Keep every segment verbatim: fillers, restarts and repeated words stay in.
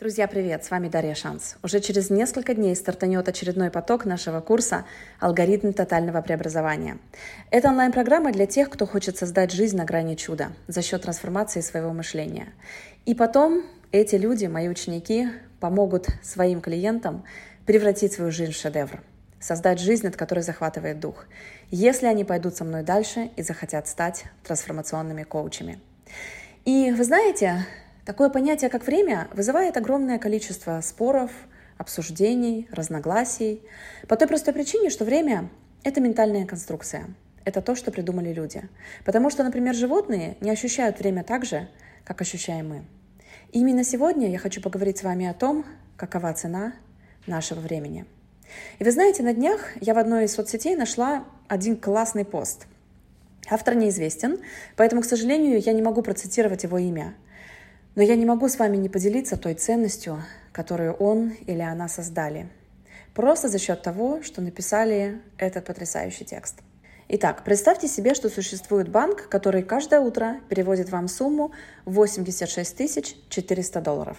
Друзья, привет! С вами Дарья Шанс. Уже через несколько дней стартанет очередной поток нашего курса «Алгоритм тотального преобразования». Это онлайн-программа для тех, кто хочет создать жизнь на грани чуда за счет трансформации своего мышления. И потом эти люди, мои ученики, помогут своим клиентам превратить свою жизнь в шедевр, создать жизнь, от которой захватывает дух, если они пойдут со мной дальше и захотят стать трансформационными коучами. И вы знаете, такое понятие, как время, вызывает огромное количество споров, обсуждений, разногласий. По той простой причине, что время — это ментальная конструкция. Это то, что придумали люди. Потому что, например, животные не ощущают время так же, как ощущаем мы. И именно сегодня я хочу поговорить с вами о том, какова цена нашего времени. И вы знаете, на днях я в одной из соцсетей нашла один классный пост. Автор неизвестен, поэтому, к сожалению, я не могу процитировать его имя. Но я не могу с вами не поделиться той ценностью, которую он или она создали. Просто за счет того, что написали этот потрясающий текст. Итак, представьте себе, что существует банк, который каждое утро переводит вам сумму восемьдесят шесть тысяч четыреста долларов.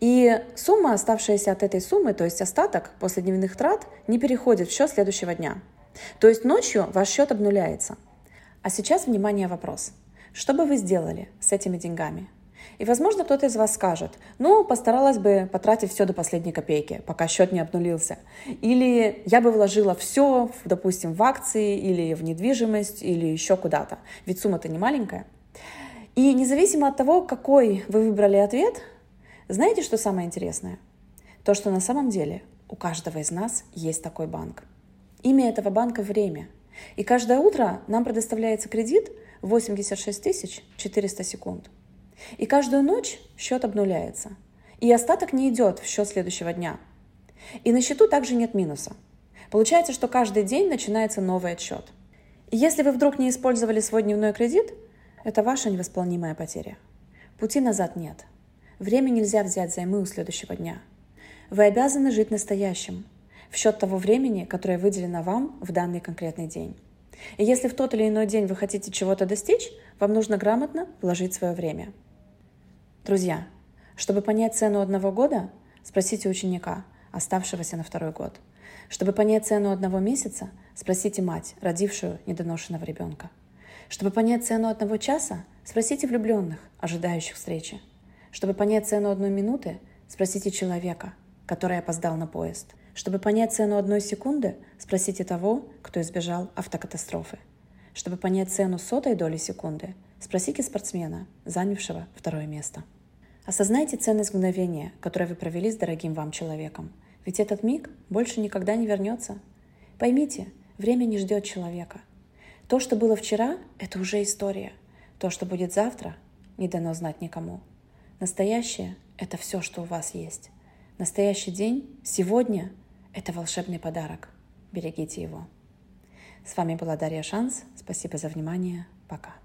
И сумма, оставшаяся от этой суммы, то есть остаток после дневных трат, не переходит в счет следующего дня. То есть ночью ваш счет обнуляется. А сейчас, внимание, вопрос. Что бы вы сделали с этими деньгами? И, возможно, кто-то из вас скажет: ну, постаралась бы потратить все до последней копейки, пока счет не обнулился. Или я бы вложила все, допустим, в акции или в недвижимость, или еще куда-то. Ведь сумма-то не маленькая. И независимо от того, какой вы выбрали ответ, знаете, что самое интересное? То, что на самом деле у каждого из нас есть такой банк. Имя этого банка — время. И каждое утро нам предоставляется кредит восемьдесят шесть тысяч четыреста секунд. И каждую ночь счет обнуляется, и остаток не идет в счет следующего дня. И на счету также нет минуса. Получается, что каждый день начинается новый отсчет. И если вы вдруг не использовали свой дневной кредит, это ваша невосполнимая потеря. Пути назад нет. Время нельзя взять взаймы у следующего дня. Вы обязаны жить настоящим, в счет того времени, которое выделено вам в данный конкретный день. И если в тот или иной день вы хотите чего-то достичь, вам нужно грамотно вложить свое время. Друзья, чтобы понять цену одного года, спросите ученика, оставшегося на второй год. Чтобы понять цену одного месяца, спросите мать, родившую недоношенного ребенка. Чтобы понять цену одного часа, спросите влюбленных, ожидающих встречи. Чтобы понять цену одной минуты, спросите человека, который опоздал на поезд. Чтобы понять цену одной секунды, спросите того, кто избежал автокатастрофы. Чтобы понять цену сотой доли секунды, спросите спортсмена, занявшего второе место. Осознайте ценность мгновения, которое вы провели с дорогим вам человеком. Ведь этот миг больше никогда не вернется. Поймите, время не ждет человека. То, что было вчера, это уже история. То, что будет завтра, не дано знать никому. Настоящее — это все, что у вас есть. Настоящий день, сегодня — это волшебный подарок. Берегите его. С вами была Дарья Шанс. Спасибо за внимание. Пока.